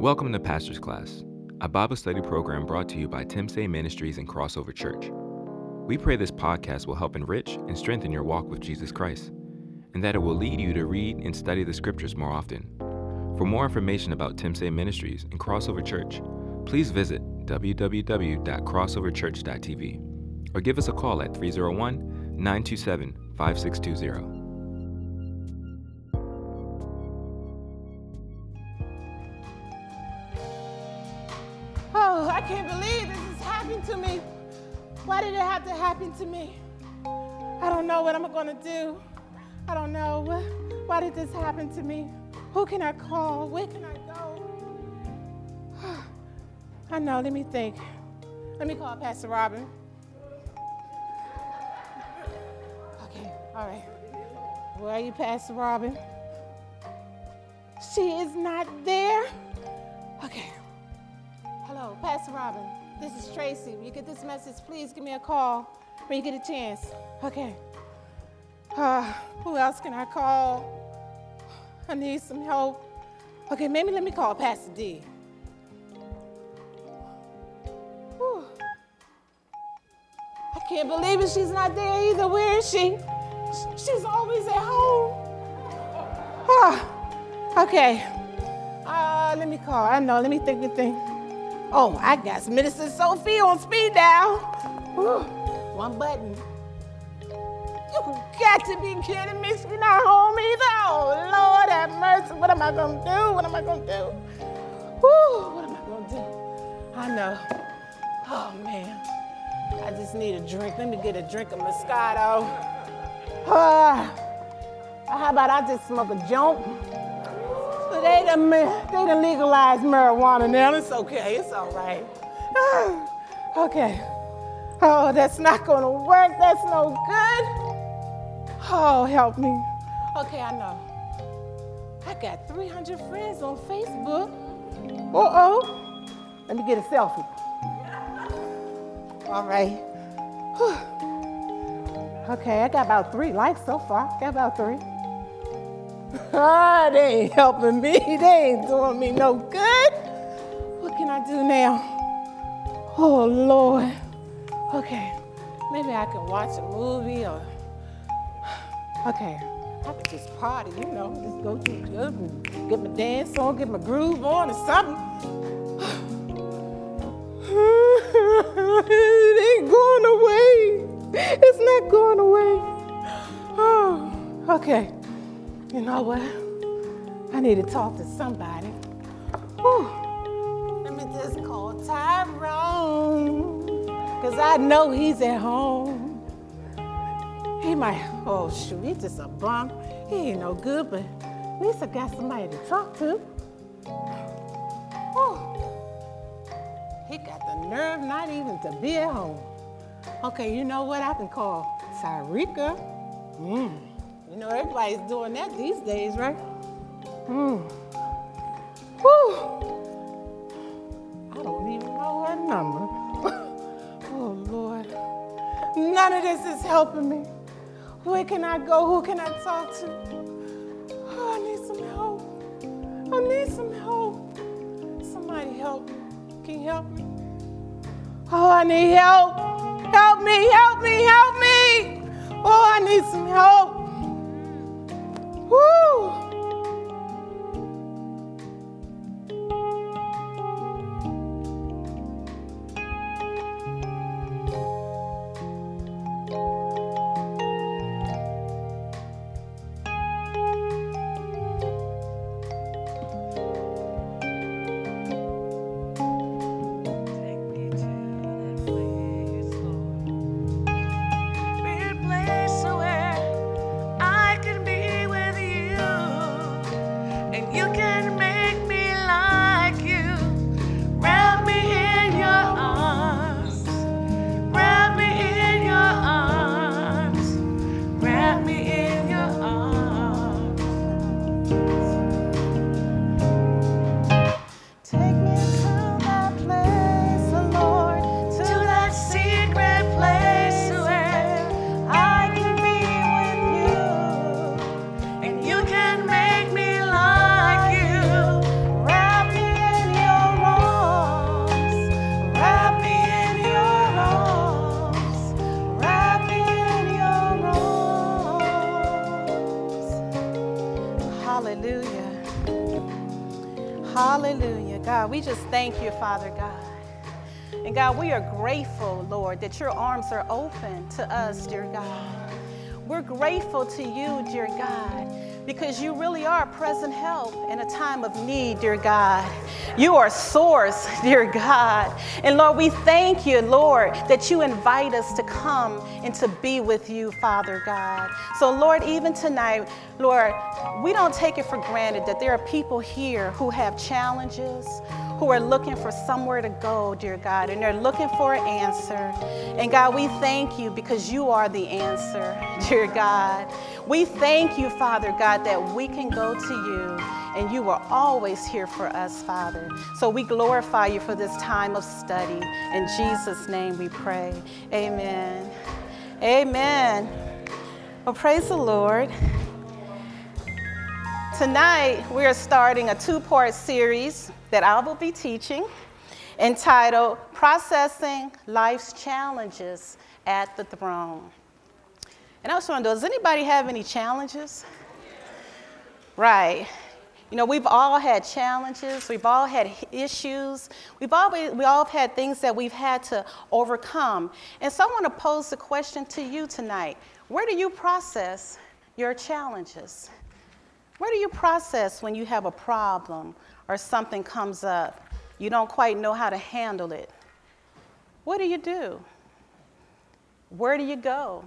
Welcome to Pastor's Class, a Bible study program brought to you by Tim Say Ministries and Crossover Church. We pray this podcast will help enrich and strengthen your walk with Jesus Christ, and that it will lead you to read and study the scriptures more often. For more information about Tim Say Ministries and Crossover Church, please visit www.crossoverchurch.tv or give us a call at 301-927-5620. I can't believe this has happened to me. Why did it have to happen to me? I don't know what I'm going to do. I don't know. Why did this happen to me? Who can I call? Where can I go? I know. Let me think. Let me call Pastor Robin. Okay. All right. Where are you, Pastor Robin? She is not there. Okay. Hello, Pastor Robin, this is Tracy. When you get this message, please give me a call when you get a chance. Okay. Who else can I call? I need some help. Okay, maybe let me call Pastor D. Whew. I can't believe it. She's not there either. Where is she? She's always at home. Okay. Let me call. I know. Let me think. Oh, I got Minister Sophie on speed dial. Ooh, one button. You got to be kidding me. She's not home either. Oh, Lord have mercy. What am I going to do? What am I going to do? I know. Oh, man. I just need a drink. Let me get a drink of Moscato. How about I just smoke a joint? They done legalized marijuana now. It's okay. It's all right. Okay. Oh, that's not going to work. That's no good. Oh, help me. Okay, I know. I got 300 friends on Facebook. Uh-oh. Let me get a selfie. All right. Whew. Okay, I got about 3 likes so far. They ain't helping me. They ain't doing me no good. What can I do now? Oh, Lord. Okay. Maybe I can watch a movie or... Okay. I could just party, you know. Just go to the club and get my dance on, get my groove on or something. It ain't going away. It's not going away. Oh, okay. You know what? I need to talk to somebody. Whew. Let me just call Tyrone, because I know he's at home. He might, oh shoot, he's just a bum. He ain't no good, but at least I got somebody to talk to. Whew. He got the nerve not even to be at home. Okay, you know what? I can call Tyreka. You know, everybody's doing that these days, right? Whew. I don't even know her number. Oh, Lord. None of this is helping me. Where can I go? Who can I talk to? Oh, I need some help. Somebody help me. Can you help me? Oh, I need help. Help me. Oh, I need some help. Woo! Take me to that place, Lord, that place where Hallelujah. God, we just thank you, Father God. And God, we are grateful, Lord, that your arms are open to us, dear God. We're grateful to you, dear God, because you really are present help in a time of need, dear God. You are source, dear God. And Lord, we thank you, Lord, that you invite us to come and to be with you, Father God. So Lord, even tonight, Lord, we don't take it for granted that there are people here who have challenges, who are looking for somewhere to go, dear God, and they're looking for an answer. And God, we thank you because you are the answer, dear God. We thank you, Father God, that we can go to you and you are always here for us, Father. So we glorify you for this time of study. In Jesus' name we pray. Amen. Amen. Well, praise the Lord. Tonight, we are starting a two-part series that I will be teaching entitled Processing Life's Challenges at the Throne. And I was wondering, does anybody have any challenges? Right. You know, we've all had challenges. We've all had issues. We all have had things that we've had to overcome. And so I want to pose the question to you tonight. Where do you process your challenges? Where do you process when you have a problem or something comes up? You don't quite know how to handle it. What do you do? Where do you go?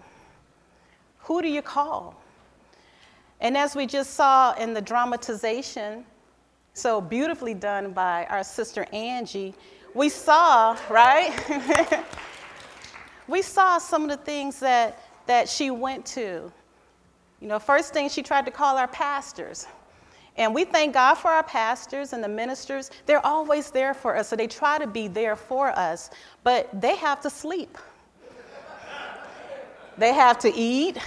Who do you call? And as we just saw in the dramatization, so beautifully done by our sister Angie, we saw, right? We saw some of the things that she went to. You know, first thing she tried to call our pastors. And we thank God for our pastors and the ministers. They're always there for us, so they try to be there for us. But they have to sleep. They have to eat.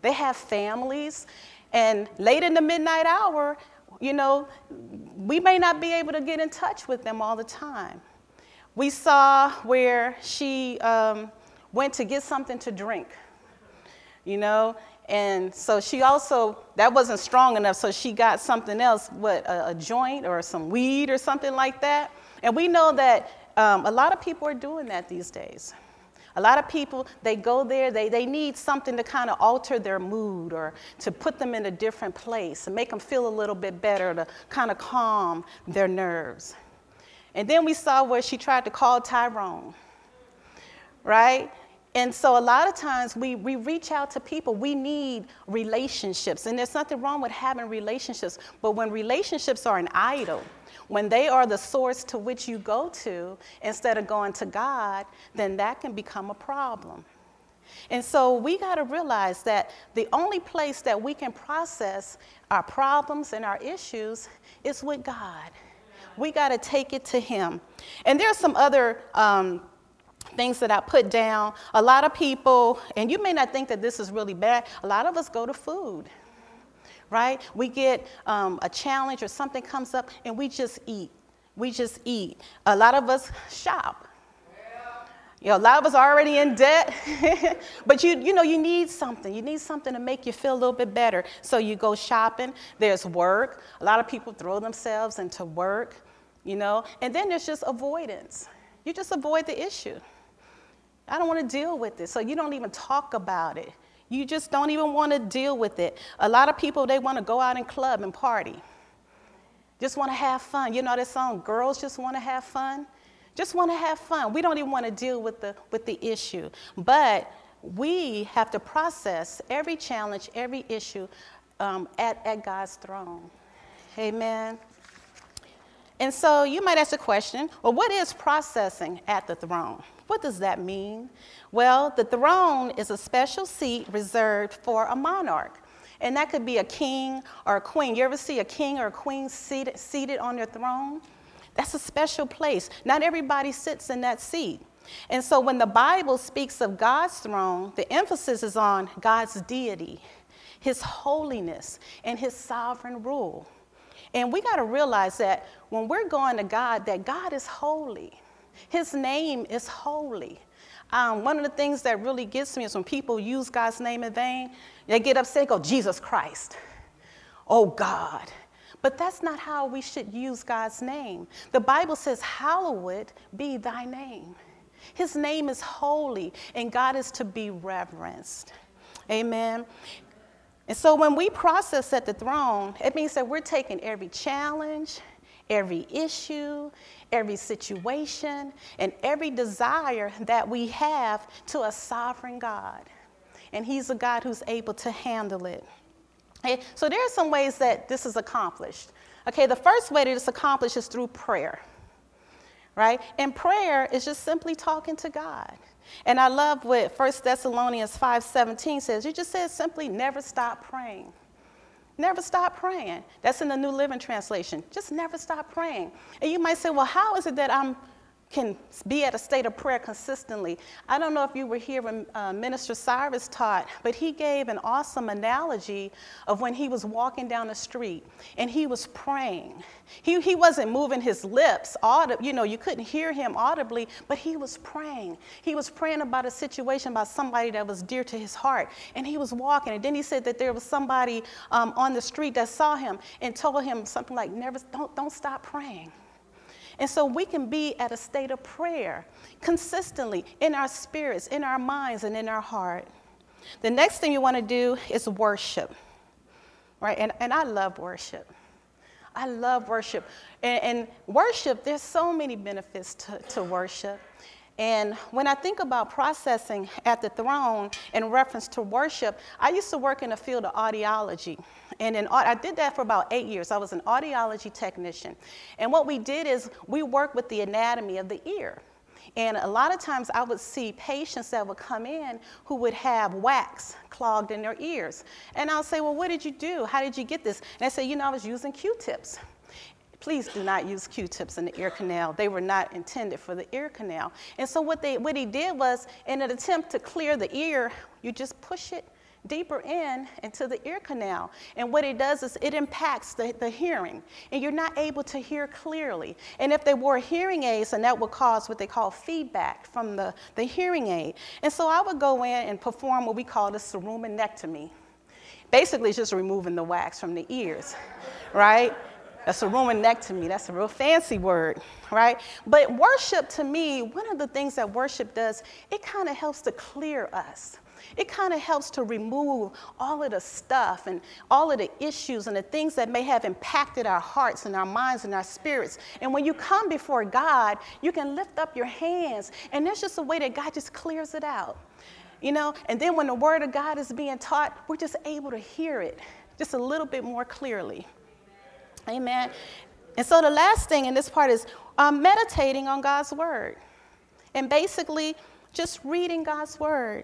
They have families. And late in the midnight hour, you know, we may not be able to get in touch with them all the time. We saw where she went to get something to drink, you know. And so she also, that wasn't strong enough, so she got something else, a joint or some weed or something like that. And we know that a lot of people are doing that these days. A lot of people, they go there, they need something to kind of alter their mood or to put them in a different place and make them feel a little bit better to kind of calm their nerves. And then we saw where she tried to call Tyrone, right? And so a lot of times we reach out to people. We need relationships. And there's nothing wrong with having relationships. But when relationships are an idol, when they are the source to which you go to instead of going to God, then that can become a problem. And so we got to realize that the only place that we can process our problems and our issues is with God. We got to take it to him. And there are some other things that I put down. A lot of people, and you may not think that this is really bad, a lot of us go to food, right? We get a challenge or something comes up and we just eat. We just eat. A lot of us shop. You know, a lot of us are already in debt, but you know, you need something. You need something to make you feel a little bit better. So you go shopping. There's work. A lot of people throw themselves into work, you know, and then there's just avoidance. You just avoid the issue. I don't want to deal with it. So you don't even talk about it. You just don't even want to deal with it. A lot of people, they want to go out and club and party. Just want to have fun. You know that song, Girls Just Want to Have Fun? Just want to have fun. We don't even want to deal with the issue. But we have to process every challenge, every issue at God's throne. Amen. And so you might ask the question, well, what is processing at the throne? What does that mean? Well, the throne is a special seat reserved for a monarch. And that could be a king or a queen. You ever see a king or a queen seated on their throne? That's a special place. Not everybody sits in that seat. And so when the Bible speaks of God's throne, the emphasis is on God's deity, his holiness, and his sovereign rule. And we got to realize that when we're going to God, that God is holy. His name is holy. One of the things that really gets me is when people use God's name in vain, they get upset, go, Jesus Christ. Oh, God. But that's not how we should use God's name. The Bible says, hallowed be thy name. His name is holy, and God is to be reverenced. Amen. And so when we process at the throne, it means that we're taking every challenge, every issue, every situation, and every desire that we have to a sovereign God. And he's a God who's able to handle it. Okay? So there are some ways that this is accomplished. Okay, the first way that it's accomplished is through prayer. Right? And prayer is just simply talking to God. And I love what 1 Thessalonians 5:17 says. You just said simply never stop praying. Never stop praying. That's in the New Living Translation. Just never stop praying. And you might say, well, how is it that I can be at a state of prayer consistently? I don't know if you were here when Minister Cyrus taught, but he gave an awesome analogy of when he was walking down the street and he was praying. He wasn't moving his lips, you couldn't hear him audibly, but he was praying. He was praying about a situation, about somebody that was dear to his heart, and he was walking. And then he said that there was somebody on the street that saw him and told him something like, don't stop praying. And so we can be at a state of prayer consistently in our spirits, in our minds, and in our heart. The next thing you want to do is worship, right? And I love worship. I love worship. And worship, there's so many benefits to worship. And when I think about processing at the throne in reference to worship, I used to work in the field of audiology. And I did that for about 8 years. I was an audiology technician. And what we did is we worked with the anatomy of the ear. And a lot of times I would see patients that would come in who would have wax clogged in their ears. And I'll say, well, what did you do? How did you get this? And I say, I was using Q-tips. Please do not use Q-tips in the ear canal. They were not intended for the ear canal. And so what he did was, in an attempt to clear the ear, you just push it deeper in into the ear canal. And what it does is it impacts the hearing. And you're not able to hear clearly. And if they wore hearing aids, then that would cause what they call feedback from the hearing aid. And so I would go in and perform what we call the cerumenectomy. Basically, it's just removing the wax from the ears, right? That's a rumenectomy. That's a real fancy word, right? But worship, to me, one of the things that worship does, it kind of helps to clear us. It kind of helps to remove all of the stuff and all of the issues and the things that may have impacted our hearts and our minds and our spirits. And when you come before God, you can lift up your hands, and there's just a way that God just clears it out, And then when the Word of God is being taught, we're just able to hear it just a little bit more clearly. Amen. And so the last thing in this part is meditating on God's word and basically just reading God's word.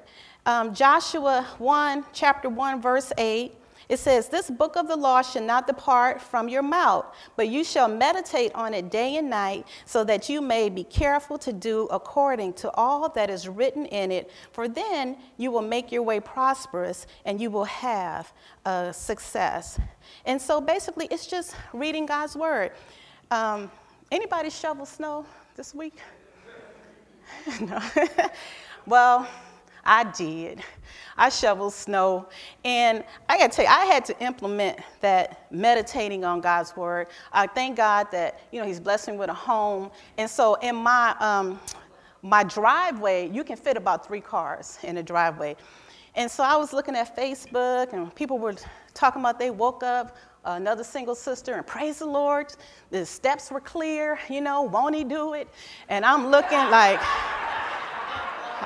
Joshua 1, chapter 1, verse 8, it says, "This book of the law shall not depart from your mouth, but you shall meditate on it day and night so that you may be careful to do according to all that is written in it. For then you will make your way prosperous and you will have success." And so basically it's just reading God's word. Anybody shovel snow this week? No. Well, I did. I shoveled snow. And I got to tell you, I had to implement that meditating on God's word. I thank God that, he's blessed me with a home. And so in my driveway, you can fit about 3 cars in a driveway. And so I was looking at Facebook, and people were talking about they woke up, another single sister, and praise the Lord, the steps were clear, won't he do it? And I'm looking like...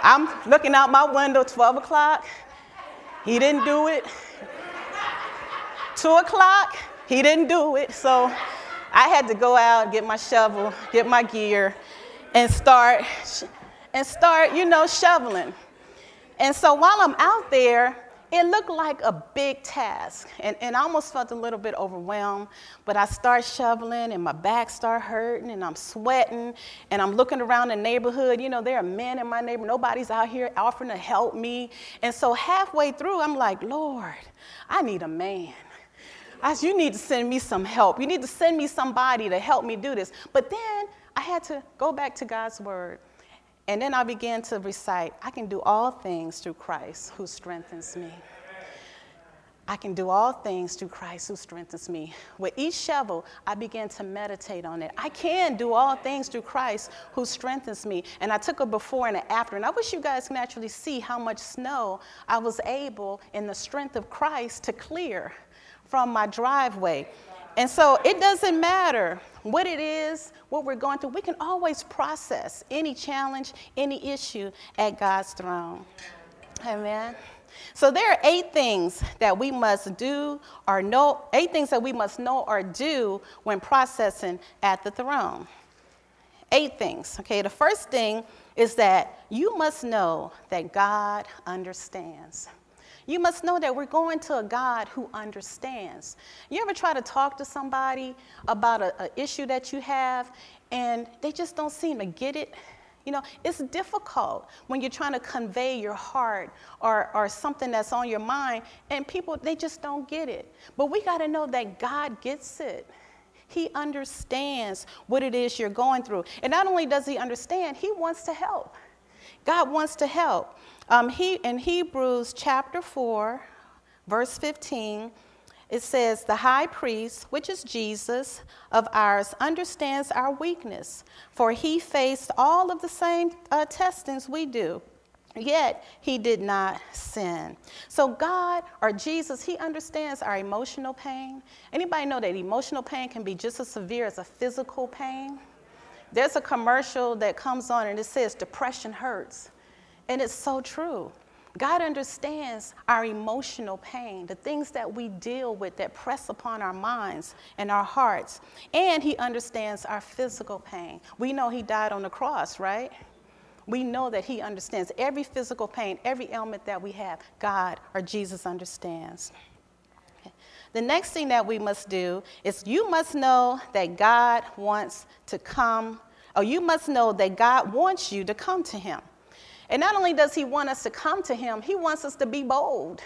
I'm looking out my window, 12 o'clock, he didn't do it. 2 o'clock, he didn't do it. So I had to go out, get my shovel, get my gear, and start, shoveling. And so while I'm out there, it looked like a big task, and I almost felt a little bit overwhelmed, but I start shoveling, and my back start hurting, and I'm sweating, and I'm looking around the neighborhood. There are men in my neighborhood. Nobody's out here offering to help me. And so halfway through, I'm like, Lord, I need a man. You need to send me some help. You need to send me somebody to help me do this. But then I had to go back to God's word. And then I began to recite, I can do all things through Christ who strengthens me. I can do all things through Christ who strengthens me. With each shovel, I began to meditate on it. I can do all things through Christ who strengthens me. And I took a before and an after. And I wish you guys can actually see how much snow I was able, in the strength of Christ, to clear from my driveway. And so it doesn't matter what it is, what we're going through. We can always process any challenge, any issue at God's throne. Amen. So there are 8 things that we must do or know, 8 things that we must know or do when processing at the throne. 8 things, okay? The first thing is that you must know that God understands. You must know that we're going to a God who understands. You ever try to talk to somebody about an issue that you have and they just don't seem to get it? You know, it's difficult when you're trying to convey your heart or something that's on your mind, and people, they just don't get it. But we got to know that God gets it. He understands what it is you're going through. And not only does he understand, he wants to help. God wants to help. In Hebrews chapter 4, verse 15, it says, the high priest, which is Jesus, of ours, understands our weakness, for he faced all of the same testings we do, yet he did not sin. So God, or Jesus, he understands our emotional pain. Anybody know that emotional pain can be just as severe as a physical pain? There's a commercial that comes on and it says, depression hurts. And it's so true. God understands our emotional pain, the things that we deal with that press upon our minds and our hearts. And he understands our physical pain. We know he died on the cross, right? We know that he understands every physical pain, every ailment that we have. God or Jesus understands. Okay. The next thing that we must do is you must know that God wants you to come to him. And not only does he want us to come to him, he wants us to be bold.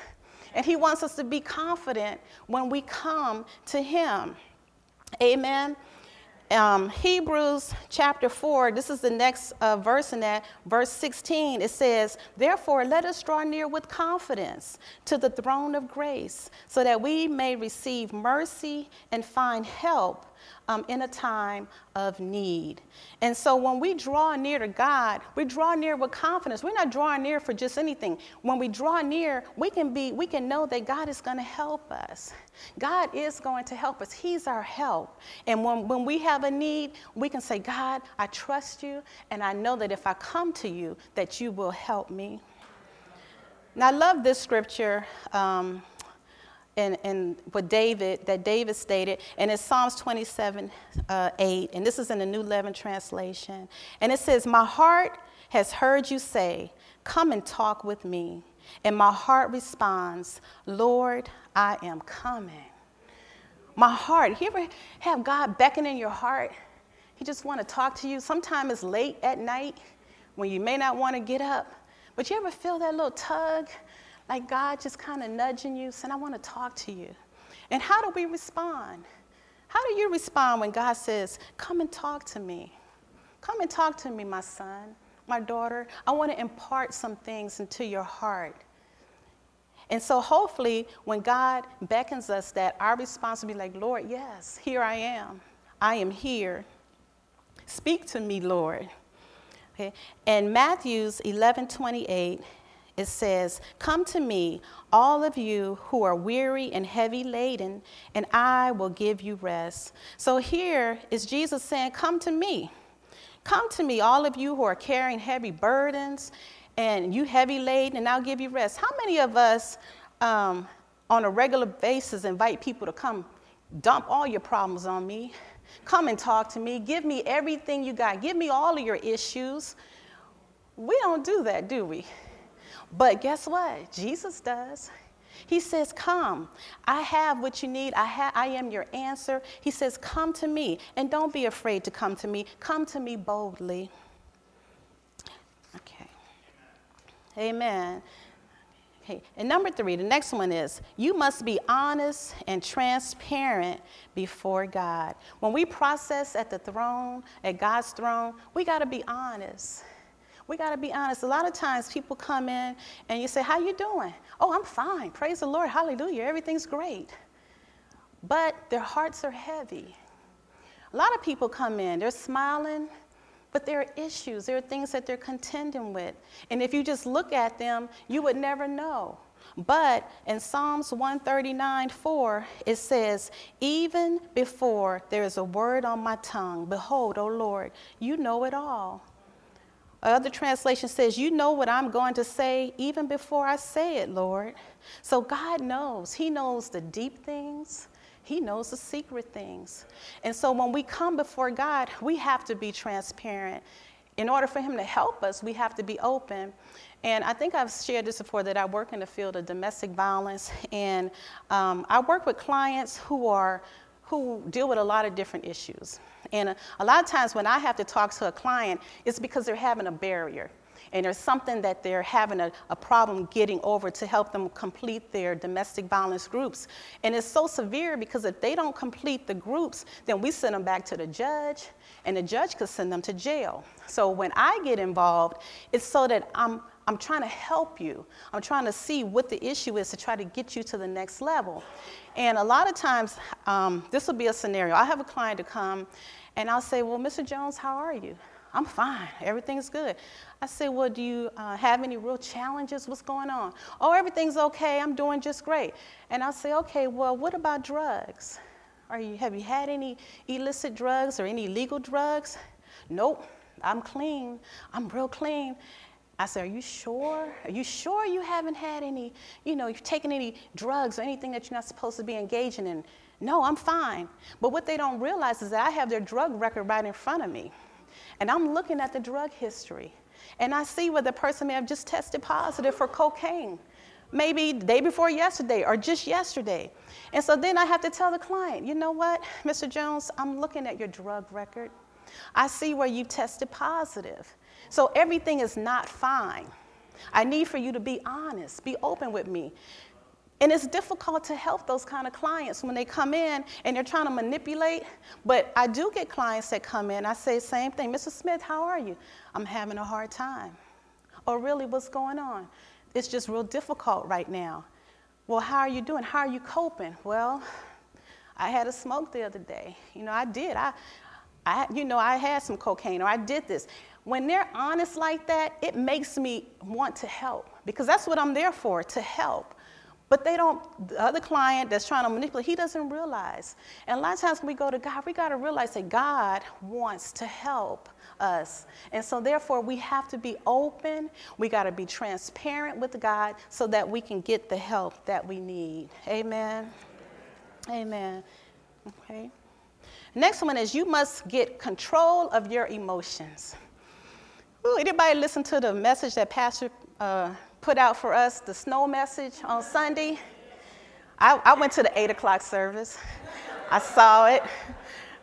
And he wants us to be confident when we come to him. Amen. Hebrews chapter 4, this is the next verse in that, verse 16. It says, therefore, let us draw near with confidence to the throne of grace so that we may receive mercy and find help in a time of need. And so when we draw near to God, we draw near with confidence. We're not drawing near for just anything. When we draw near, we can know that God is going to help us. God is going to help us. He's our help. And when we have a need, we can say, God, I trust you, and I know that if I come to you, that you will help me. And I love this scripture. And what David stated, and it's Psalms 27, 8, and this is in the New Living Translation. And it says, my heart has heard you say, come and talk with me. And my heart responds, Lord, I am coming. My heart, you ever have God beckoning your heart? He just want to talk to you. Sometimes it's late at night when you may not want to get up, but you ever feel that little tug? Like God just kind of nudging you, saying, I want to talk to you. And how do we respond? How do you respond when God says, come and talk to me? Come and talk to me, my son, my daughter. I want to impart some things into your heart. And so hopefully when God beckons us, that our response will be like, Lord, yes, here I am. I am here. Speak to me, Lord. Okay. And Matthew 11:28, it says, come to me, all of you who are weary and heavy laden, and I will give you rest. So here is Jesus saying, come to me. Come to me, all of you who are carrying heavy burdens, and you heavy laden, and I'll give you rest. How many of us on a regular basis invite people to come dump all your problems on me? Come and talk to me. Give me everything you got. Give me all of your issues. We don't do that, do we? But guess what? Jesus does. He says, come. I have what you need. I am your answer. He says, come to me. And don't be afraid to come to me. Come to me boldly. Okay. Amen. Okay. And number 3, the next one is, you must be honest and transparent before God. When we process at the throne, at God's throne, we got to be honest. We got to be honest. A lot of times people come in and you say, how you doing? Oh, I'm fine. Praise the Lord. Hallelujah. Everything's great. But their hearts are heavy. A lot of people come in, they're smiling, but there are issues. There are things that they're contending with. And if you just look at them, you would never know. But in Psalms 139:4, it says, even before there is a word on my tongue, behold, O Lord, you know it all. Other translation says, you know what I'm going to say even before I say it, Lord. So God knows. He knows the deep things. He knows the secret things. And so when we come before God, we have to be transparent. In order for him to help us, we have to be open. And I think I've shared this before, that I work in the field of domestic violence. And I work with clients who deal with a lot of different issues. And a lot of times when I have to talk to a client, it's because they're having a barrier. And there's something that they're having a problem getting over to help them complete their domestic violence groups. And it's so severe because if they don't complete the groups, then we send them back to the judge, and the judge could send them to jail. So when I get involved, it's so that I'm trying to help you. I'm trying to see what the issue is to try to get you to the next level. And a lot of times, this will be a scenario. I have a client to come, and I'll say, well, Mr. Jones, how are you? I'm fine. Everything's good. I say, well, do you have any real challenges? What's going on? Oh, everything's okay. I'm doing just great. And I'll say, okay, well, what about drugs? Have you had any illicit drugs or any illegal drugs? Nope. I'm clean. I'm real clean. I say, are you sure? Are you sure you haven't had any, you've taken any drugs or anything that you're not supposed to be engaging in? No, I'm fine. But what they don't realize is that I have their drug record right in front of me. And I'm looking at the drug history, and I see where the person may have just tested positive for cocaine, maybe day before yesterday or just yesterday. And so then I have to tell the client, you know what, Mr. Jones, I'm looking at your drug record. I see where you tested positive. So everything is not fine. I need for you to be honest, be open with me. And it's difficult to help those kind of clients when they come in and they're trying to manipulate. But I do get clients that come in. I say the same thing. Mr. Smith, how are you? I'm having a hard time. Oh, really? What's going on? It's just real difficult right now. Well, how are you doing? How are you coping? Well, I had a smoke the other day. I did. I had some cocaine, or I did this. When they're honest like that, it makes me want to help, because that's what I'm there for, to help. But the other client that's trying to manipulate, he doesn't realize. And a lot of times when we go to God, we got to realize that God wants to help us. And so therefore, we have to be open. We got to be transparent with God so that we can get the help that we need. Amen. Amen. Okay. Next one is, you must get control of your emotions. Ooh, anybody listen to the message that Pastor put out for us, the snow message on Sunday? I went to the 8:00 service. I saw it,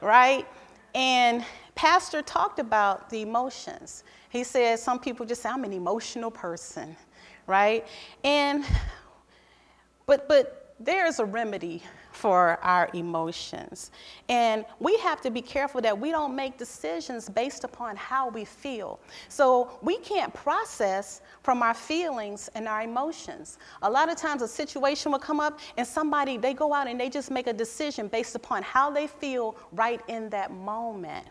right? And Pastor talked about the emotions. He said some people just say, I'm an emotional person, right? And but there's a remedy for our emotions. And we have to be careful that we don't make decisions based upon how we feel. So we can't process from our feelings and our emotions. A lot of times a situation will come up and somebody, they go out and they just make a decision based upon how they feel right in that moment.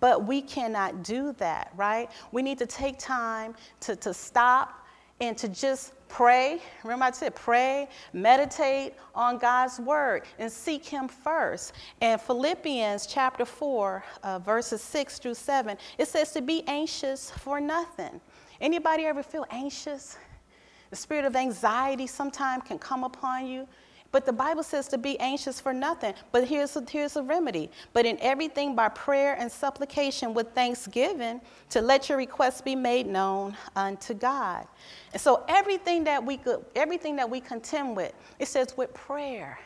But we cannot do that, right? We need to take time to stop and to just pray. Remember I said pray, meditate on God's word, and seek him first. And Philippians chapter 4, verses 6-7, it says to be anxious for nothing. Anybody ever feel anxious? The spirit of anxiety sometimes can come upon you. But the Bible says to be anxious for nothing. But here's a remedy. But in everything by prayer and supplication with thanksgiving, to let your requests be made known unto God. And so everything that we contend with, it says with prayer.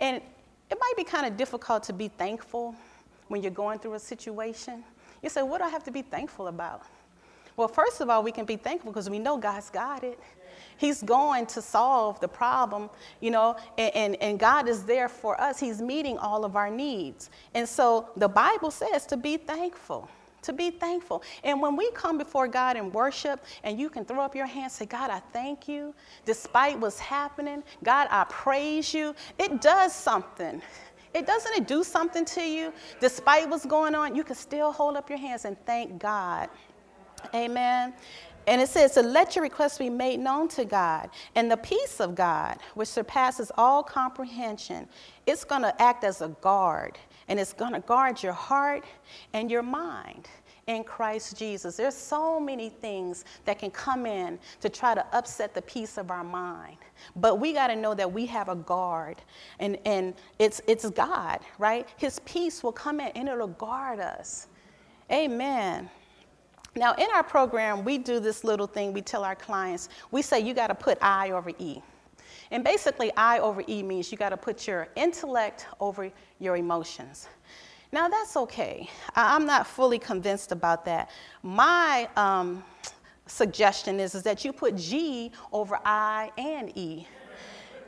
And it might be kind of difficult to be thankful when you're going through a situation. You say, what do I have to be thankful about? Well, first of all, we can be thankful because we know God's got it. He's going to solve the problem, and God is there for us. He's meeting all of our needs. And so the Bible says to be thankful. to be thankful. And when we come before God and worship, and you can throw up your hands, say, God, I thank you. Despite what's happening, God, I praise you. It does something. Doesn't it do something to you? Despite what's going on, you can still hold up your hands and thank God. Amen. And it says, so let your requests be made known to God, and the peace of God, which surpasses all comprehension, it's going to act as a guard, and it's going to guard your heart and your mind in Christ Jesus. There's so many things that can come in to try to upset the peace of our mind. But we got to know that we have a guard, and it's God, right? His peace will come in, and it'll guard us. Amen. Now, in our program, we do this little thing we tell our clients. We say you got to put I over E. And basically, I over E means you got to put your intellect over your emotions. Now, that's okay. I'm not fully convinced about that. My suggestion is that you put G over I and E,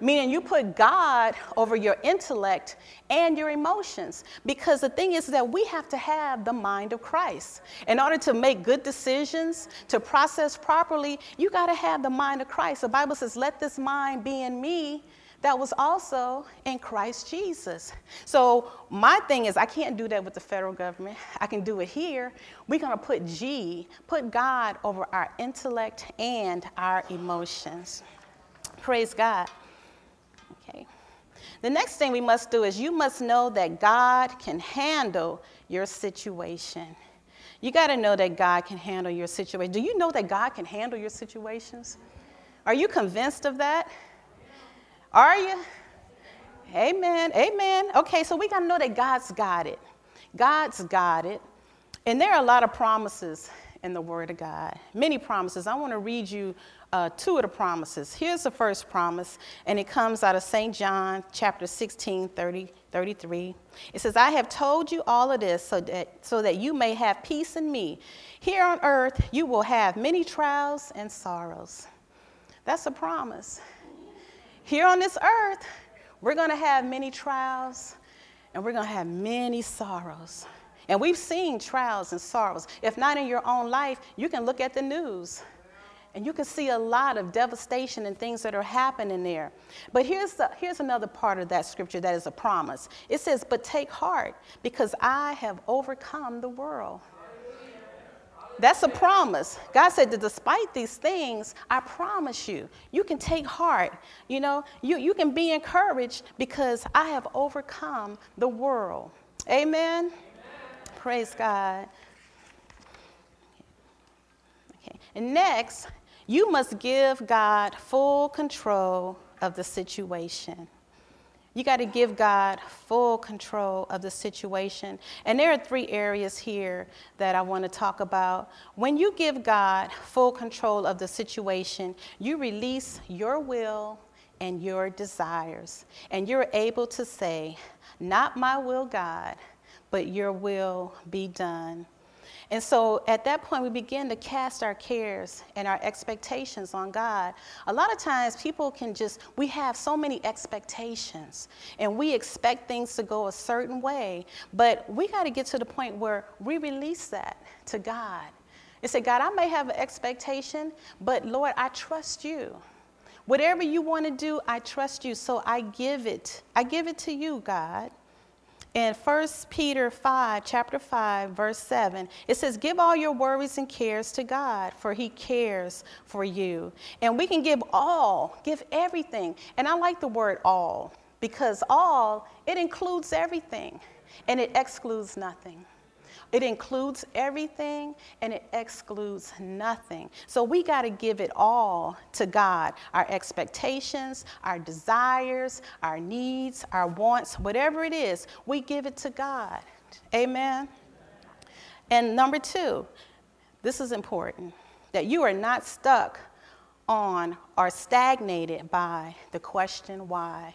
meaning you put God over your intellect and your emotions. Because the thing is that we have to have the mind of Christ. In order to make good decisions, to process properly, you got to have the mind of Christ. The Bible says, let this mind be in me that was also in Christ Jesus. So my thing is, I can't do that with the federal government. I can do it here. We're going to put G, put God over our intellect and our emotions. Praise God. Okay. The next thing we must do is you must know that God can handle your situation. You got to know that God can handle your situation. Do you know that God can handle your situations? Are you convinced of that? Are you? Amen. Amen. Okay, so we got to know that God's got it. God's got it. And there are a lot of promises in the Word of God, many promises. I want to read you two of the promises. Here's the first promise, and it comes out of St. John chapter 16, 33. It says, I have told you all of this so that you may have peace in me. Here on earth, you will have many trials and sorrows. That's a promise. Here on this earth, we're going to have many trials, and we're going to have many sorrows. And we've seen trials and sorrows. If not in your own life, you can look at the news. And you can see a lot of devastation and things that are happening there. But here's another part of that scripture that is a promise. It says, but take heart, because I have overcome the world. That's a promise. God said that despite these things, I promise you, you can take heart. You know, you can be encouraged because I have overcome the world. Amen? Amen. Praise God. Okay. And next, you must give God full control of the situation. You got to give God full control of the situation. And there are three areas here that I want to talk about. When you give God full control of the situation, you release your will and your desires. And you're able to say, not my will, God, but your will be done. And so at that point, we begin to cast our cares and our expectations on God. A lot of times people we have so many expectations, and we expect things to go a certain way, but we got to get to the point where we release that to God. And say, God, I may have an expectation, but Lord, I trust you. Whatever you want to do, I trust you. So I give it to you, God. In 1 Peter 5, chapter 5, verse 7, it says, give all your worries and cares to God, for he cares for you. And we can give everything. And I like the word all, because all, it includes everything, and it excludes nothing. It includes everything, and it excludes nothing. So we got to give it all to God, our expectations, our desires, our needs, our wants, whatever it is, we give it to God. Amen? And number two, this is important, that you are not stuck on or stagnated by the question why.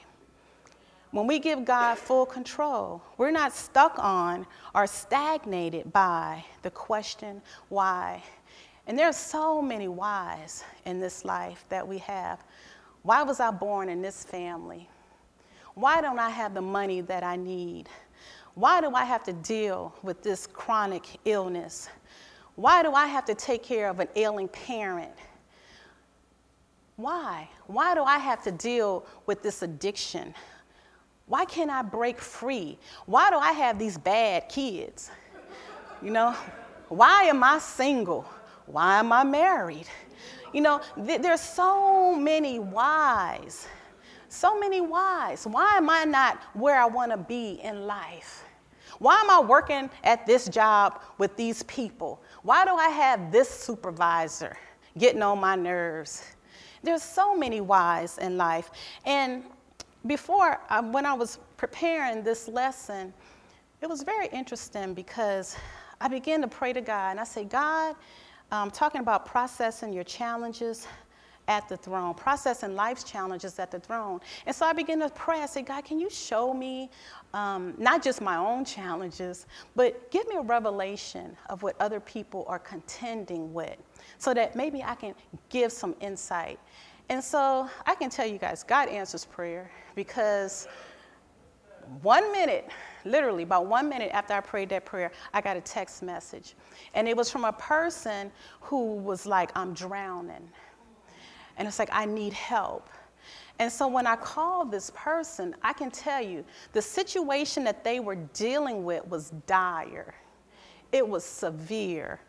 When we give God full control, we're not stuck on or stagnated by the question why. And there are so many whys in this life that we have. Why was I born in this family? Why don't I have the money that I need? Why do I have to deal with this chronic illness? Why do I have to take care of an ailing parent? Why do I have to deal with this addiction? Why can't I break free? Why do I have these bad kids? You know, why am I single? Why am I married? You know, there's so many whys. So many whys. Why am I not where I want to be in life? Why am I working at this job with these people? Why do I have this supervisor getting on my nerves? There's so many whys in life. And before, when I was preparing this lesson, it was very interesting because I began to pray to God. And I said, God, I'm talking about processing your challenges at the throne, processing life's challenges at the throne. And so I began to pray. I said, God, can you show me not just my own challenges, but give me a revelation of what other people are contending with so that maybe I can give some insight. And so I can tell you guys, God answers prayer, because 1 minute, literally about 1 minute after I prayed that prayer, I got a text message. And it was from a person who was like, I'm drowning. And it's like, I need help. And so when I called this person, I can tell you the situation that they were dealing with was dire. It was severe.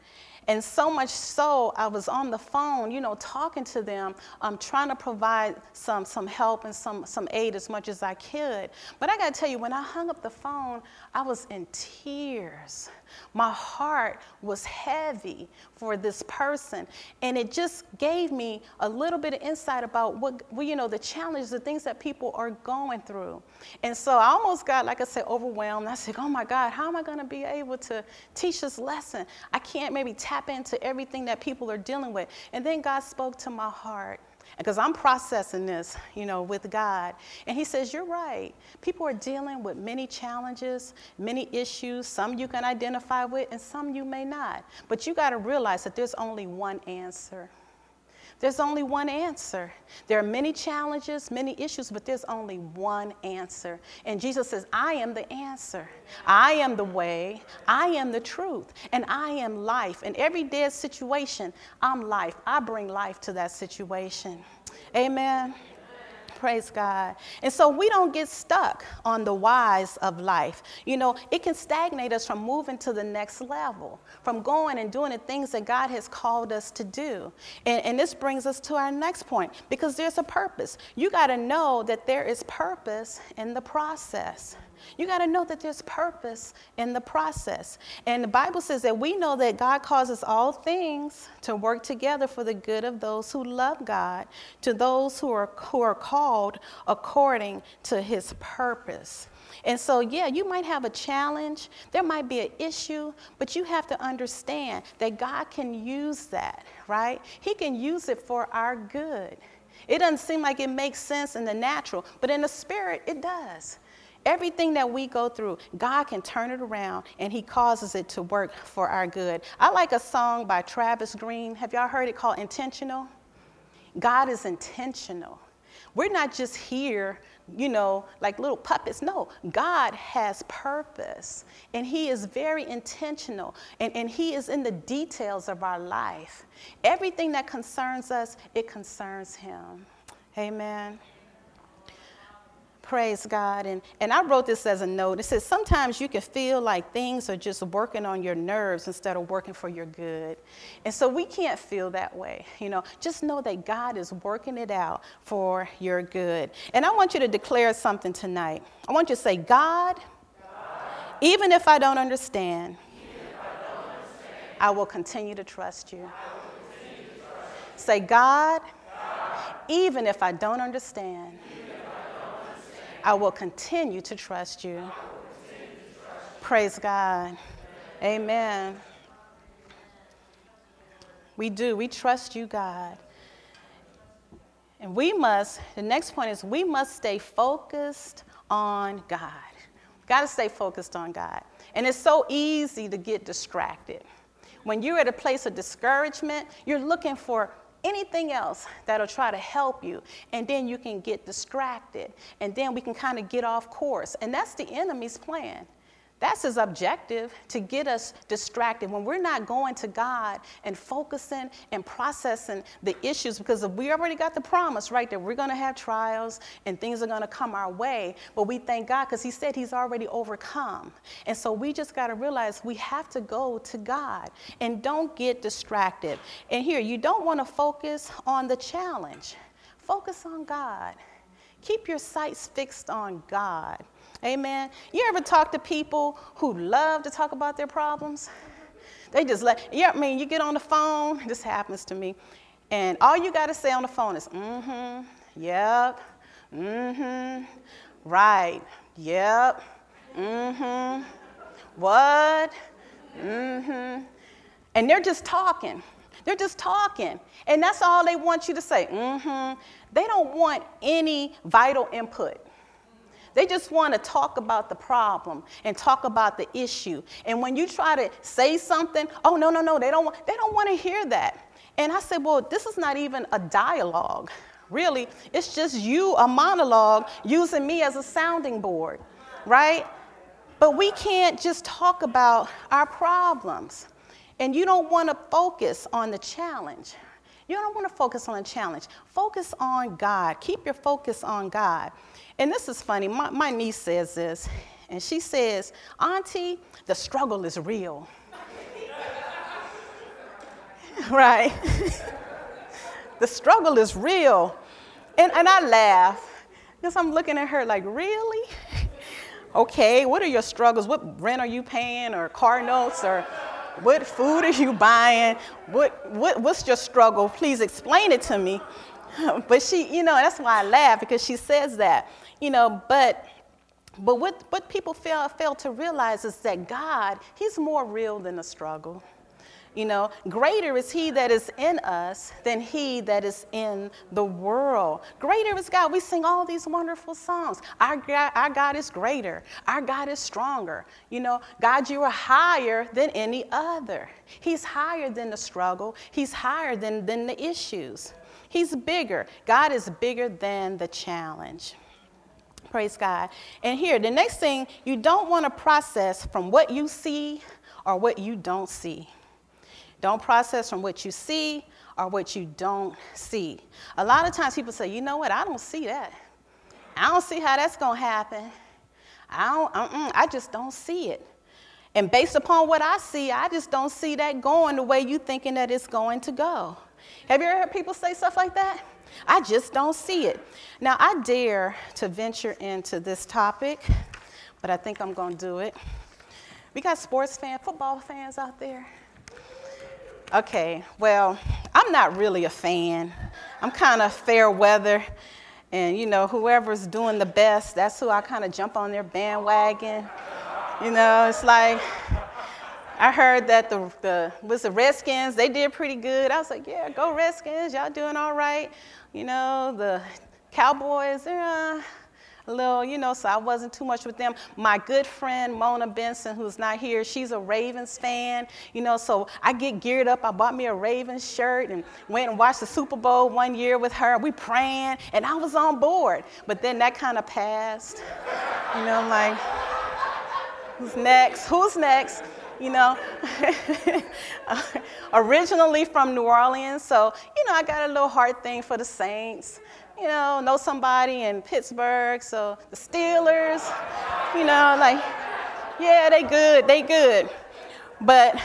And so much so, I was on the phone, you know, talking to them, trying to provide some help and some aid as much as I could. But I got to tell you, when I hung up the phone, I was in tears. My heart was heavy for this person. And it just gave me a little bit of insight about what you know, the challenges, the things that people are going through. And so I almost got, like I said, overwhelmed. I said, oh, my God, how am I going to be able to teach this lesson? I can't maybe tap into everything that people are dealing with. And then God spoke to my heart, because I'm processing this, you know, with God. And he says, you're right. People are dealing with many challenges, many issues. Some you can identify with and some you may not. But you got to realize that there's only one answer. There's only one answer. There are many challenges, many issues, but there's only one answer. And Jesus says, I am the answer. I am the way, I am the truth, and I am life. In every dead situation, I'm life. I bring life to that situation. Amen. Praise God. And so we don't get stuck on the whys of life. You know, it can stagnate us from moving to the next level, from going and doing the things that God has called us to do. And this brings us to our next point, because there's a purpose. You got to know that there is purpose in the process. You got to know that there's purpose in the process. And the Bible says that we know that God causes all things to work together for the good of those who love God, to those who are called according to his purpose. And so, yeah, you might have a challenge. There might be an issue, but you have to understand that God can use that, right? He can use it for our good. It doesn't seem like it makes sense in the natural, but in the spirit, it does. Everything that we go through, God can turn it around, and he causes it to work for our good. I like a song by Travis Greene. Have y'all heard it, called Intentional? God is intentional. We're not just here, you know, like little puppets. No, God has purpose, and he is very intentional, and he is in the details of our life. Everything that concerns us, it concerns him. Amen. Praise God. And I wrote this as a note. It says, sometimes you can feel like things are just working on your nerves instead of working for your good. And so we can't feel that way. You know, just know that God is working it out for your good. And I want you to declare something tonight. I want you to say, God, even if I don't understand, I will continue to trust you. Say, God, even if I don't understand, I will continue to trust you. Praise God. Amen. We do. We trust you, God. And we must, the next point is, we must stay focused on God. Got to stay focused on God. And it's so easy to get distracted. When you're at a place of discouragement, you're looking for anything else that'll try to help you, and then you can get distracted, and then we can kind of get off course. And that's the enemy's plan. That's his objective, to get us distracted. When we're not going to God and focusing and processing the issues, because we already got the promise, right, that we're going to have trials and things are going to come our way. But we thank God because he said he's already overcome. And so we just got to realize we have to go to God and don't get distracted. And here, you don't want to focus on the challenge. Focus on God. Keep your sights fixed on God. Amen. You ever talk to people who love to talk about their problems? They just you get on the phone, this happens to me, and all you got to say on the phone is, mm-hmm, yep, mm-hmm, right, yep, mm-hmm, what, mm-hmm. And they're just talking. They're just talking. And that's all they want you to say, mm-hmm. They don't want any vital input. They just want to talk about the problem and talk about the issue. And when you try to say something, oh, no, they don't want to hear that. And I said, well, this is not even a dialogue. Really, it's just you, a monologue, using me as a sounding board, right? But we can't just talk about our problems. And you don't want to focus on the challenge. You don't want to focus on a challenge. Focus on God. Keep your focus on God. And this is funny. My niece says this, and she says, Auntie, the struggle is real. Right? The struggle is real. And I laugh because I'm looking at her like, really? Okay, what are your struggles? What rent are you paying, or car notes, or what food are you buying? What's your struggle? Please explain it to me. But she, that's why I laugh, because she says that, but what people fail to realize is that God, he's more real than the struggle. Greater is he that is in us than he that is in the world. Greater is God. We sing all these wonderful songs. Our God is greater. Our God is stronger. God, you are higher than any other. He's higher than the struggle. He's higher than the issues. He's bigger. God is bigger than the challenge. Praise God. And here, the next thing, you don't want to process from what you see or what you don't see. Don't process from what you see or what you don't see. A lot of times people say, you know what, I don't see that. I don't see how that's going to happen. I just don't see it. And based upon what I see, I just don't see that going the way you thinking that it's going to go. Have you ever heard people say stuff like that? I just don't see it. Now, I dare to venture into this topic, but I think I'm going to do it. We got sports fans, football fans out there. Okay, well, I'm not really a fan. I'm kind of fair weather, and whoever's doing the best, that's who I kind of jump on their bandwagon. It's like I heard that the Redskins, they did pretty good. I was like, yeah, go Redskins, y'all doing all right. The Cowboys, they're a little, so I wasn't too much with them. My good friend, Mona Benson, who's not here, she's a Ravens fan, so I get geared up. I bought me a Ravens shirt and went and watched the Super Bowl one year with her. We praying, and I was on board. But then that kind of passed. I'm like, who's next? Originally from New Orleans, so, I got a little heart thing for the Saints. Know somebody in Pittsburgh, so the Steelers, yeah, they good. But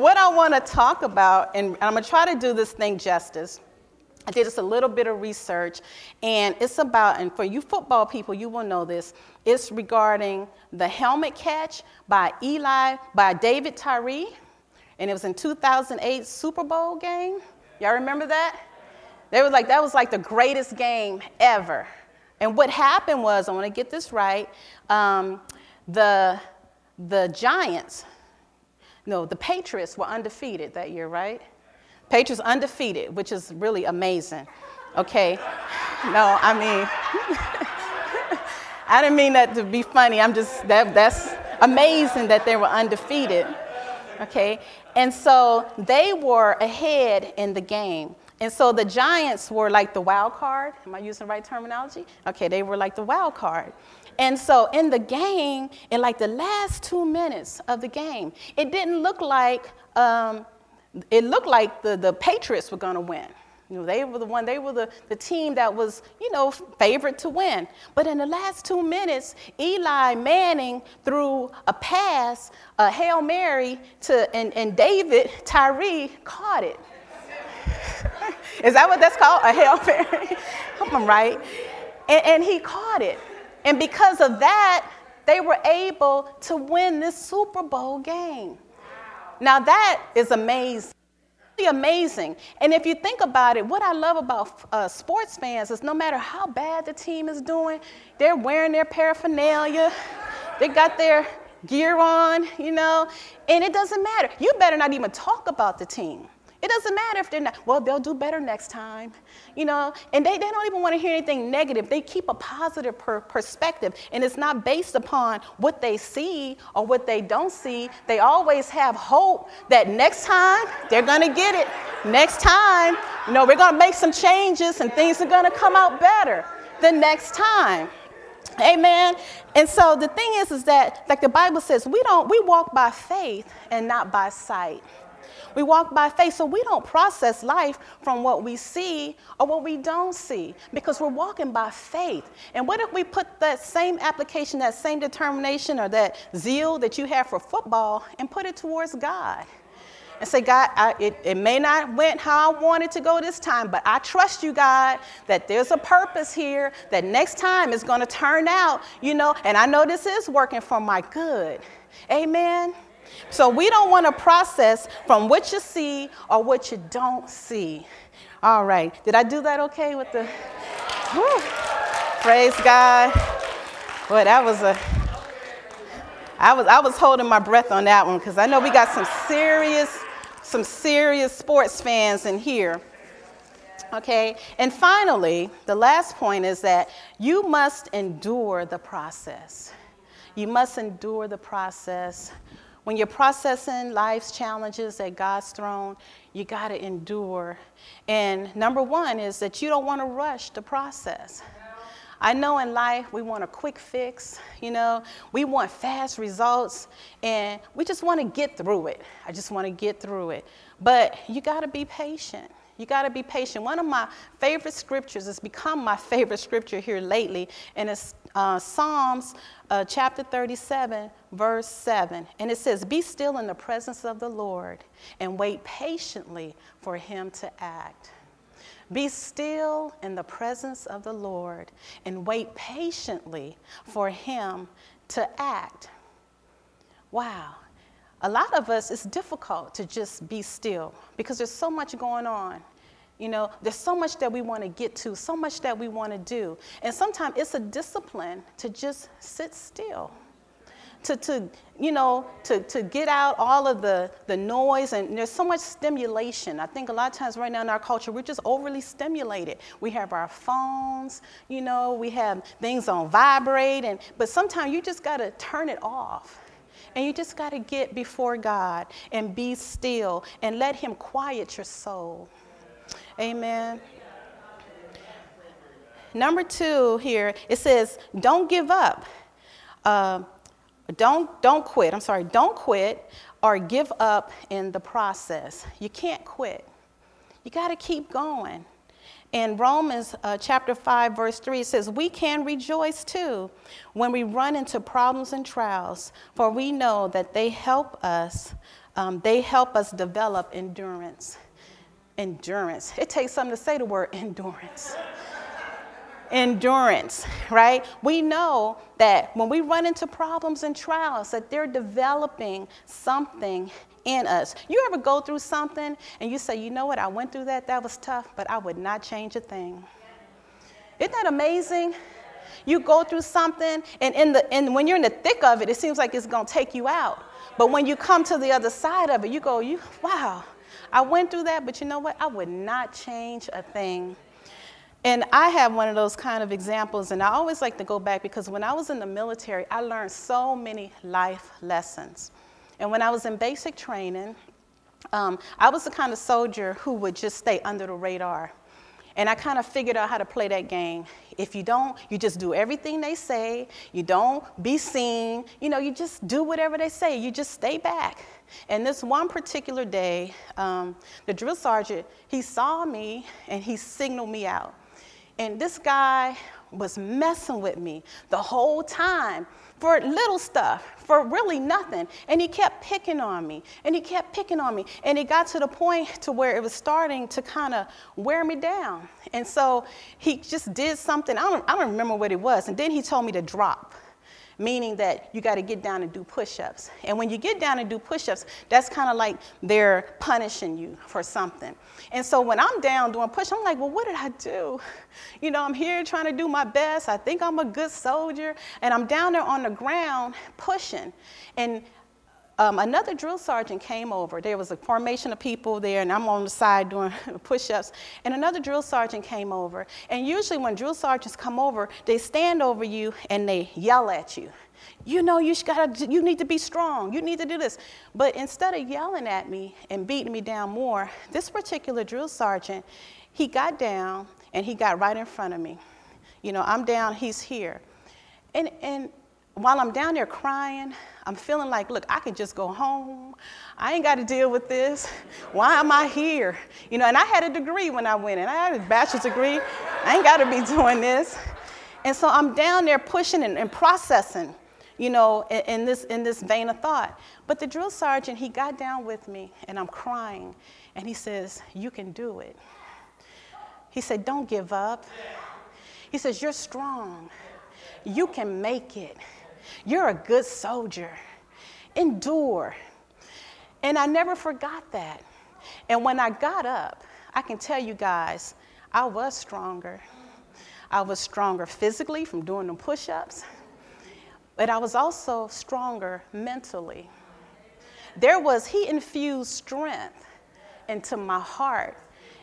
what I want to talk about, and I'm going to try to do this thing justice, I did just a little bit of research, and it's about, and for you football people, you will know this, it's regarding the helmet catch by David Tyree, and it was in 2008 Super Bowl game. Y'all remember that? They were like, that was like the greatest game ever. And what happened was, I want to get this right, the Patriots were undefeated that year, right? Patriots undefeated, which is really amazing. Okay. No, I mean, I didn't mean that to be funny. I'm just, that's amazing that they were undefeated. Okay. And so they were ahead in the game. And so the Giants were like the wild card. Am I using the right terminology? Okay, they were like the wild card. And so in the game, in like the last 2 minutes of the game, it didn't look like, it looked like the Patriots were going to win. You know, they were the one, they were the team that was, you know, favored to win. But in the last 2 minutes, Eli Manning threw a pass, a Hail Mary, and David Tyree caught it. Is that what that's called? A Hail Mary? Hope I'm right. And he caught it. And because of that, they were able to win this Super Bowl game. Now that is amazing. Amazing. And if you think about it, what I love about sports fans is no matter how bad the team is doing, they're wearing their paraphernalia, they got their gear on, you know, and it doesn't matter. You better not even talk about the team. It doesn't matter if they're not, well, they'll do better next time, you know, and they don't even want to hear anything negative. They keep a positive perspective, and it's not based upon what they see or what they don't see. They always have hope that next time they're going to get it. Next time, you know, we're going to make some changes and things are going to come out better the next time. Amen. And so the thing is that, like the Bible says, we walk by faith and not by sight. We walk by faith, so we don't process life from what we see or what we don't see, because we're walking by faith. And what if we put that same application, that same determination or that zeal that you have for football and put it towards God and say, God, it may not went how I wanted to go this time, but I trust you, God, that there's a purpose here, that next time it's going to turn out, you know, and I know this is working for my good. Amen. So we don't want to process from what you see or what you don't see. All right. Did I do that okay with the... Woo. Praise God. Boy, that was a... I was holding my breath on that one, because I know we got some serious sports fans in here. Okay. And finally, the last point is that you must endure the process. You must endure the process. When you're processing life's challenges at God's throne, you got to endure. And number one is that you don't want to rush the process. I know in life we want a quick fix, you know, we want fast results, and we just want to get through it. I just want to get through it. But you got to be patient. You got to be patient. One of my favorite scriptures, it's become my favorite scripture here lately, and it's Psalms chapter 37, verse 7. And it says, "Be still in the presence of the Lord and wait patiently for him to act." Be still in the presence of the Lord and wait patiently for him to act. Wow. A lot of us, it's difficult to just be still because there's so much going on. You know, there's so much that we want to get to, so much that we want to do. And sometimes it's a discipline to just sit still, to get out all of the noise. And there's so much stimulation. I think a lot of times right now in our culture, we're just overly stimulated. We have our phones, you know, we have things on vibrate. But sometimes you just got to turn it off. And you just got to get before God and be still and let him quiet your soul. Amen. Number two here, it says, don't give up. Don't quit. I'm sorry. Don't quit or give up in the process. You can't quit. You got to keep going. In Romans chapter 5, verse 3, it says, "We can rejoice too when we run into problems and trials, for we know that they help us. They help us develop endurance." Endurance. It takes something to say the word endurance. Endurance, right? We know that when we run into problems and trials, that they're developing something in us. You ever go through something and you say, you know what, I went through that, that was tough, but I would not change a thing. Isn't that amazing? You go through something, and when you're in the thick of it, it seems like it's going to take you out. But when you come to the other side of it, you go, wow, I went through that, but you know what? I would not change a thing. And I have one of those kind of examples, and I always like to go back, because when I was in the military, I learned so many life lessons. And when I was in basic training, I was the kind of soldier who would just stay under the radar. And I kind of figured out how to play that game. If you don't, you just do everything they say. You don't be seen. You know, you just do whatever they say. You just stay back. And this one particular day, the drill sergeant, he saw me and he signaled me out. And this guy was messing with me the whole time for little stuff, for really nothing. And he kept picking on me, and he kept picking on me. And it got to the point to where it was starting to kind of wear me down. And so he just did something. I don't remember what it was. And then he told me to drop, meaning that you got to get down and do push-ups. And when you get down and do push-ups, that's kind of like they're punishing you for something. And so when I'm down doing push-ups, I'm like, well, what did I do? You know, I'm here trying to do my best. I think I'm a good soldier. And I'm down there on the ground pushing. And another drill sergeant came over. There was a formation of people there, and I'm on the side doing push-ups. And another drill sergeant came over. And usually when drill sergeants come over, they stand over you and they yell at you. You know, you need to be strong. You need to do this. But instead of yelling at me and beating me down more, this particular drill sergeant, he got down and he got right in front of me. You know, I'm down, he's here. And while I'm down there crying, I'm feeling like, look, I could just go home. I ain't got to deal with this. Why am I here? You know, and I had a degree when I went in. I had a bachelor's degree. I ain't got to be doing this. And so I'm down there pushing and processing, you know, in this vein of thought. But the drill sergeant, he got down with me, and I'm crying. And he says, you can do it. He said, don't give up. He says, you're strong. You can make it. You're a good soldier. Endure. And I never forgot that. And when I got up, I can tell you guys, I was stronger. I was stronger physically from doing the push-ups, but I was also stronger mentally. He infused strength into my heart,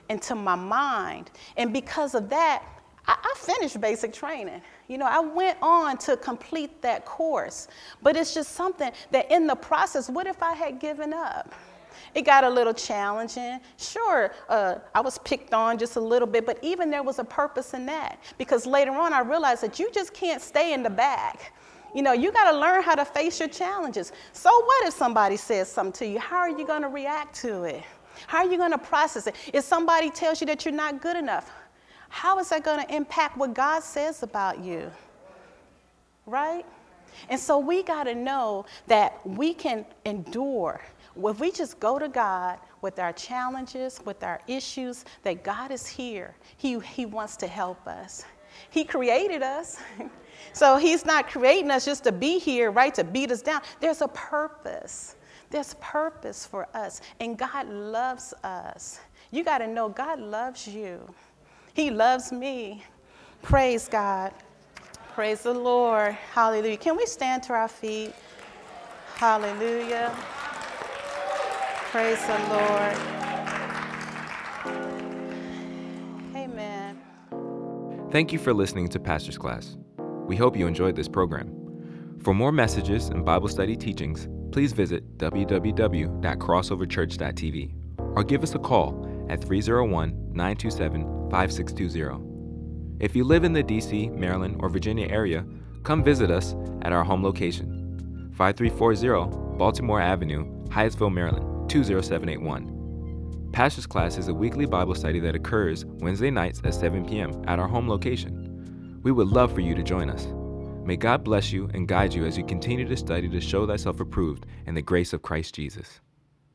into my mind, and because of that, I finished basic training. You know, I went on to complete that course. But it's just something that in the process, what if I had given up? It got a little challenging. Sure, I was picked on just a little bit, but even there was a purpose in that. Because later on, I realized that you just can't stay in the back. You know, you got to learn how to face your challenges. So what if somebody says something to you? How are you going to react to it? How are you going to process it? If somebody tells you that you're not good enough, how is that going to impact what God says about you? Right? And so we got to know that we can endure. If we just go to God with our challenges, with our issues, that God is here. He wants to help us. He created us. So he's not creating us just to be here, right, to beat us down. There's a purpose. There's purpose for us. And God loves us. You got to know God loves you. He loves me. Praise God. Praise the Lord. Hallelujah. Can we stand to our feet? Hallelujah. Praise the Lord. Amen. Thank you for listening to Pastor's Class. We hope you enjoyed this program. For more messages and Bible study teachings, please visit www.crossoverchurch.tv or give us a call at 301-927-5620. If you live in the DC, Maryland, or Virginia area, come visit us at our home location, 5340 Baltimore Avenue, Hyattsville, Maryland, 20781. Pastor's Class is a weekly Bible study that occurs Wednesday nights at 7 p.m. at our home location. We would love for you to join us. May God bless you and guide you as you continue to study to show thyself approved in the grace of Christ Jesus.